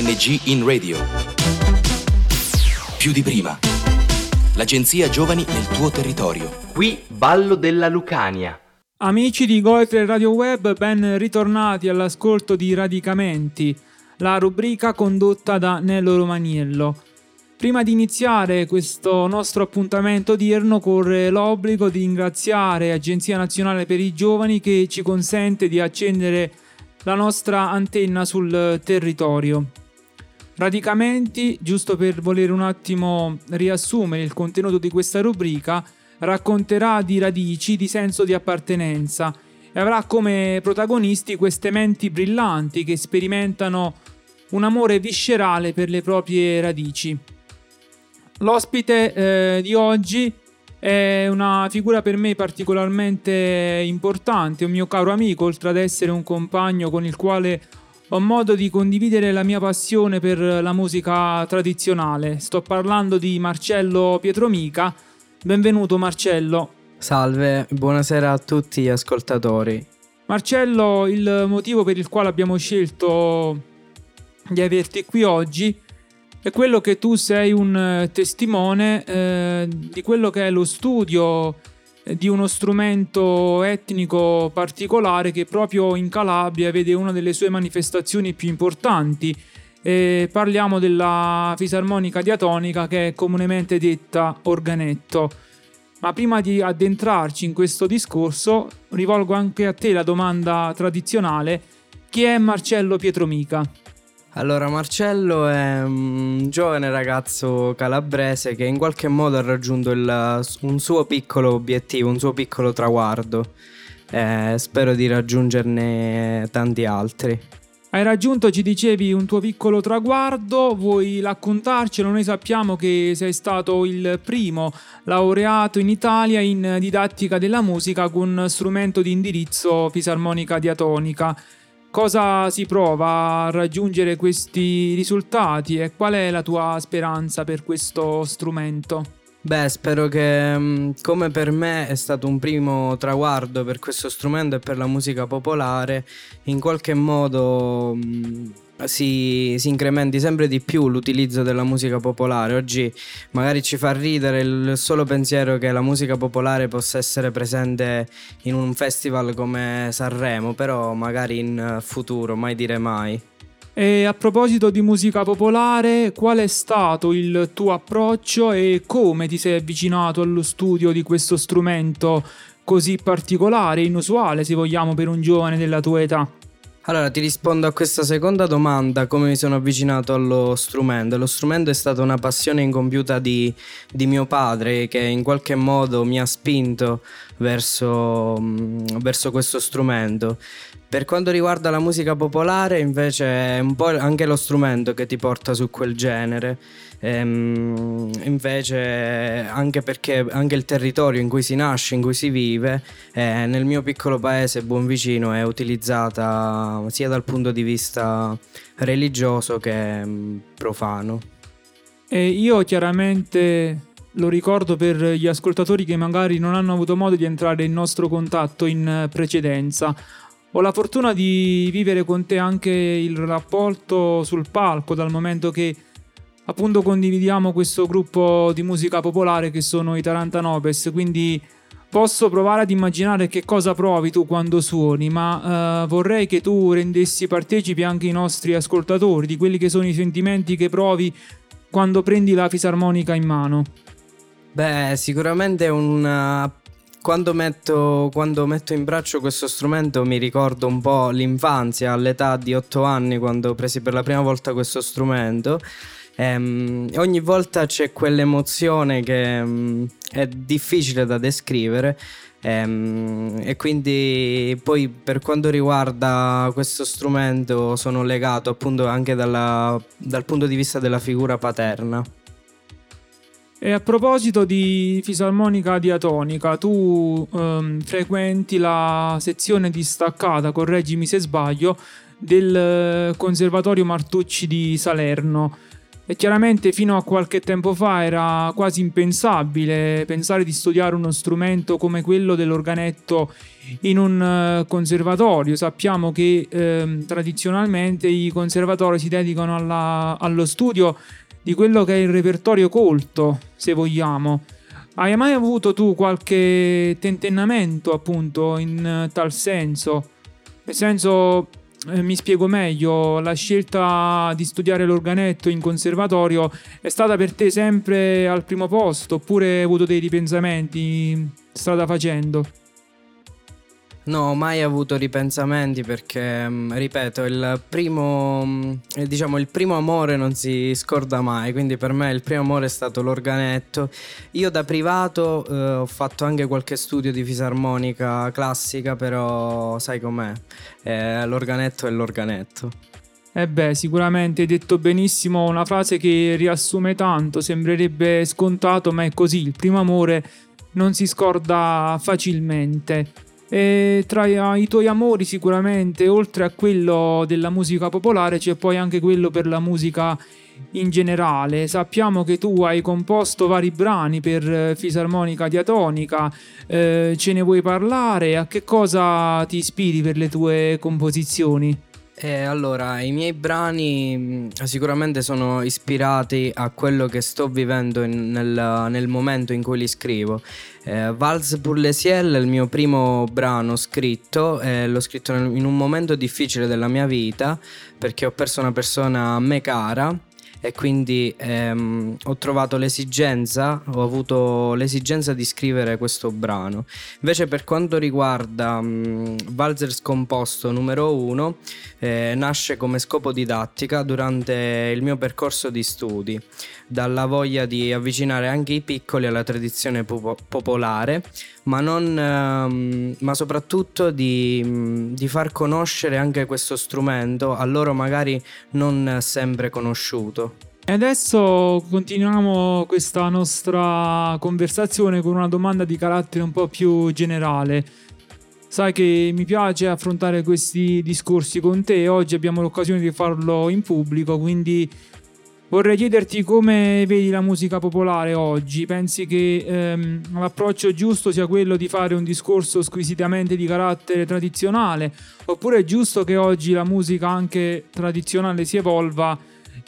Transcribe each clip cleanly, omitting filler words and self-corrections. ANG In Radio. Più di prima. L'agenzia Giovani nel tuo territorio. Qui Vallo della Lucania. Amici di Goethe Radio Web, ben ritornati all'ascolto di Radicamenti, la rubrica condotta da Nello Romaniello. Prima di iniziare questo nostro appuntamento odierno corre l'obbligo di ringraziare Agenzia Nazionale per i Giovani che ci consente di accendere la nostra antenna sul territorio. Radicamenti, giusto per volere un attimo riassumere il contenuto di questa rubrica, racconterà di radici, di senso di appartenenza e avrà come protagonisti queste menti brillanti che sperimentano un amore viscerale per le proprie radici. L'ospite di oggi è una figura per me particolarmente importante, un mio caro amico, oltre ad essere un compagno con il quale ho modo di condividere la mia passione per la musica tradizionale. Sto parlando di Marcello Pietromica. Benvenuto Marcello. Salve, buonasera a tutti gli ascoltatori. Marcello, il motivo per il quale abbiamo scelto di averti qui oggi è quello che tu sei un testimone di quello che è lo studio di uno strumento etnico particolare che proprio in Calabria vede una delle sue manifestazioni più importanti. Parliamo della fisarmonica diatonica, che è comunemente detta organetto. Ma prima di addentrarci in questo discorso, rivolgo anche a te la domanda tradizionale: chi è Marcello Pietromica? Allora, Marcello è un giovane ragazzo calabrese che in qualche modo ha raggiunto un suo piccolo obiettivo, un suo piccolo traguardo. Spero di raggiungerne tanti altri. Hai raggiunto, ci dicevi, un tuo piccolo traguardo, vuoi raccontarcelo? Noi sappiamo che sei stato il primo laureato in Italia in didattica della musica con strumento di indirizzo fisarmonica diatonica. Cosa si prova a raggiungere questi risultati e qual è la tua speranza per questo strumento? Beh, spero che, come per me è stato un primo traguardo per questo strumento e per la musica popolare, in qualche modo si incrementi sempre di più l'utilizzo della musica popolare. Oggi magari ci fa ridere il solo pensiero che la musica popolare possa essere presente in un festival come Sanremo, però magari in futuro, mai dire mai. E a proposito di musica popolare, qual è stato il tuo approccio e come ti sei avvicinato allo studio di questo strumento così particolare, inusuale se vogliamo per un giovane della tua età? Allora, ti rispondo a questa seconda domanda, come mi sono avvicinato allo strumento. Lo strumento è stata una passione incompiuta di mio padre, che in qualche modo mi ha spinto verso questo strumento. Per quanto riguarda la musica popolare, invece, è un po' anche lo strumento che ti porta su quel genere. Invece, anche perché anche il territorio in cui si nasce, in cui si vive, nel mio piccolo paese Buonvicino, è utilizzata sia dal punto di vista religioso che profano. E io chiaramente lo ricordo per gli ascoltatori che magari non hanno avuto modo di entrare in nostro contatto in precedenza. Ho la fortuna di vivere con te anche il rapporto sul palco, dal momento che appunto condividiamo questo gruppo di musica popolare che sono i Tarantanopes, quindi posso provare ad immaginare che cosa provi tu quando suoni, ma vorrei che tu rendessi partecipi anche i nostri ascoltatori di quelli che sono i sentimenti che provi quando prendi la fisarmonica in mano. Beh, sicuramente è un... Quando metto in braccio questo strumento mi ricordo un po' l'infanzia, all'età di 8 anni, quando presi per la prima volta questo strumento. Ogni volta c'è quell'emozione che è difficile da descrivere, e quindi poi per quanto riguarda questo strumento sono legato appunto anche dal punto di vista della figura paterna. E a proposito di fisarmonica diatonica, tu frequenti la sezione distaccata, correggimi se sbaglio, del Conservatorio Martucci di Salerno. E chiaramente fino a qualche tempo fa era quasi impensabile pensare di studiare uno strumento come quello dell'organetto in un conservatorio. Sappiamo che tradizionalmente i conservatori si dedicano allo studio di quello che è il repertorio colto, se vogliamo. Hai mai avuto tu qualche tentennamento appunto in tal senso? Nel senso, mi spiego meglio, la scelta di studiare l'organetto in conservatorio è stata per te sempre al primo posto, oppure hai avuto dei ripensamenti strada facendo? No, mai avuto ripensamenti perché, ripeto, il primo amore non si scorda mai, quindi per me il primo amore è stato l'organetto. Io da privato ho fatto anche qualche studio di fisarmonica classica, però sai com'è, l'organetto è l'organetto. Eh beh, sicuramente hai detto benissimo, una frase che riassume tanto, sembrerebbe scontato ma è così, il primo amore non si scorda facilmente. E tra i tuoi amori sicuramente, oltre a quello della musica popolare, c'è poi anche quello per la musica in generale. Sappiamo che tu hai composto vari brani per fisarmonica diatonica, ce ne vuoi parlare? A che cosa ti ispiri per le tue composizioni? Allora, i miei brani sicuramente sono ispirati a quello che sto vivendo nel momento in cui li scrivo. Vals pour le ciel è il mio primo brano scritto, l'ho scritto in un momento difficile della mia vita perché ho perso una persona a me cara e quindi ho trovato l'esigenza, ho avuto l'esigenza di scrivere questo brano. Invece per quanto riguarda Walzer Scomposto numero 1, nasce come scopo didattica durante il mio percorso di studi, dalla voglia di avvicinare anche i piccoli alla tradizione popolare, ma soprattutto di far conoscere anche questo strumento a loro magari non sempre conosciuto. E adesso continuiamo questa nostra conversazione con una domanda di carattere un po' più generale. Sai che mi piace affrontare questi discorsi con te, oggi abbiamo l'occasione di farlo in pubblico, quindi vorrei chiederti come vedi la musica popolare oggi. Pensi che l'approccio giusto sia quello di fare un discorso squisitamente di carattere tradizionale, oppure è giusto che oggi la musica anche tradizionale si evolva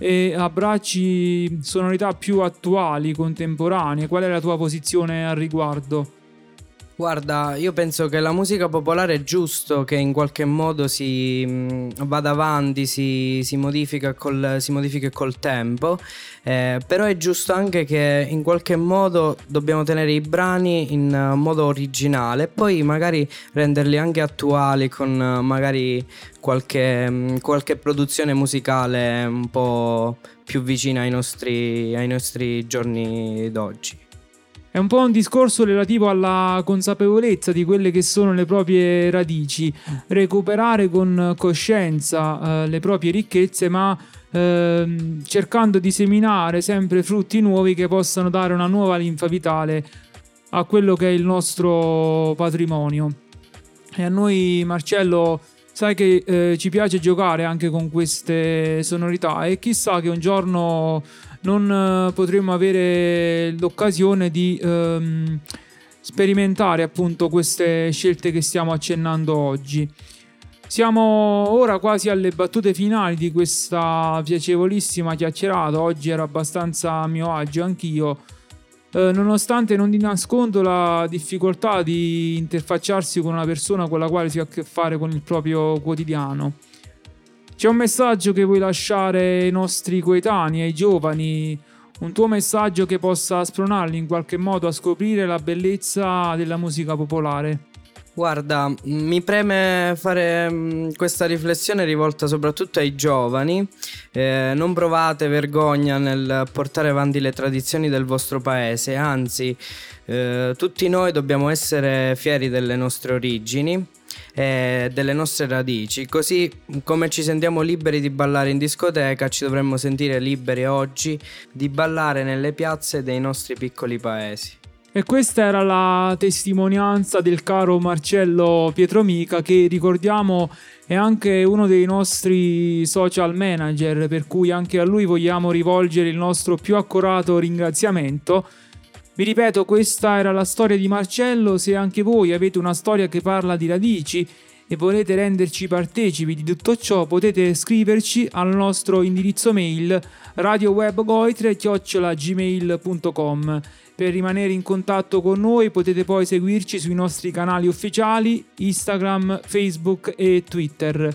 e abbracci sonorità più attuali, contemporanee? Qual è la tua posizione al riguardo? Guarda, io penso che la musica popolare è giusto che in qualche modo si vada avanti, si modifica col tempo, però è giusto anche che in qualche modo dobbiamo tenere i brani in modo originale, poi magari renderli anche attuali con magari qualche produzione musicale un po' più vicina ai nostri giorni d'oggi. È un po' un discorso relativo alla consapevolezza di quelle che sono le proprie radici, recuperare con coscienza le proprie ricchezze, ma cercando di seminare sempre frutti nuovi che possano dare una nuova linfa vitale a quello che è il nostro patrimonio. E a noi, Marcello, sai che ci piace giocare anche con queste sonorità, e chissà che un giorno non potremmo avere l'occasione di sperimentare appunto queste scelte che stiamo accennando oggi. Siamo ora quasi alle battute finali di questa piacevolissima chiacchierata. Oggi ero abbastanza a mio agio anch'io, nonostante non ti nascondo la difficoltà di interfacciarsi con una persona con la quale si ha a che fare con il proprio quotidiano. C'è un messaggio che vuoi lasciare ai nostri coetanei, ai giovani, un tuo messaggio che possa spronarli in qualche modo a scoprire la bellezza della musica popolare? Guarda, mi preme fare questa riflessione rivolta soprattutto ai giovani. Non provate vergogna nel portare avanti le tradizioni del vostro paese, anzi, tutti noi dobbiamo essere fieri delle nostre origini e delle nostre radici. Così come ci sentiamo liberi di ballare in discoteca, ci dovremmo sentire liberi oggi di ballare nelle piazze dei nostri piccoli paesi. E questa era la testimonianza del caro Marcello Pietromica, che ricordiamo è anche uno dei nostri social manager, per cui anche a lui vogliamo rivolgere il nostro più accorato ringraziamento. Vi ripeto, questa era la storia di Marcello. Se anche voi avete una storia che parla di radici e volete renderci partecipi di tutto ciò, potete scriverci al nostro indirizzo mail radiowebgoitre@gmail.com. Per rimanere in contatto con noi potete poi seguirci sui nostri canali ufficiali Instagram, Facebook e Twitter.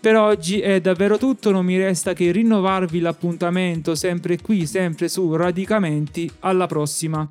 Per oggi è davvero tutto, non mi resta che rinnovarvi l'appuntamento sempre qui, sempre su Radicamenti. Alla prossima.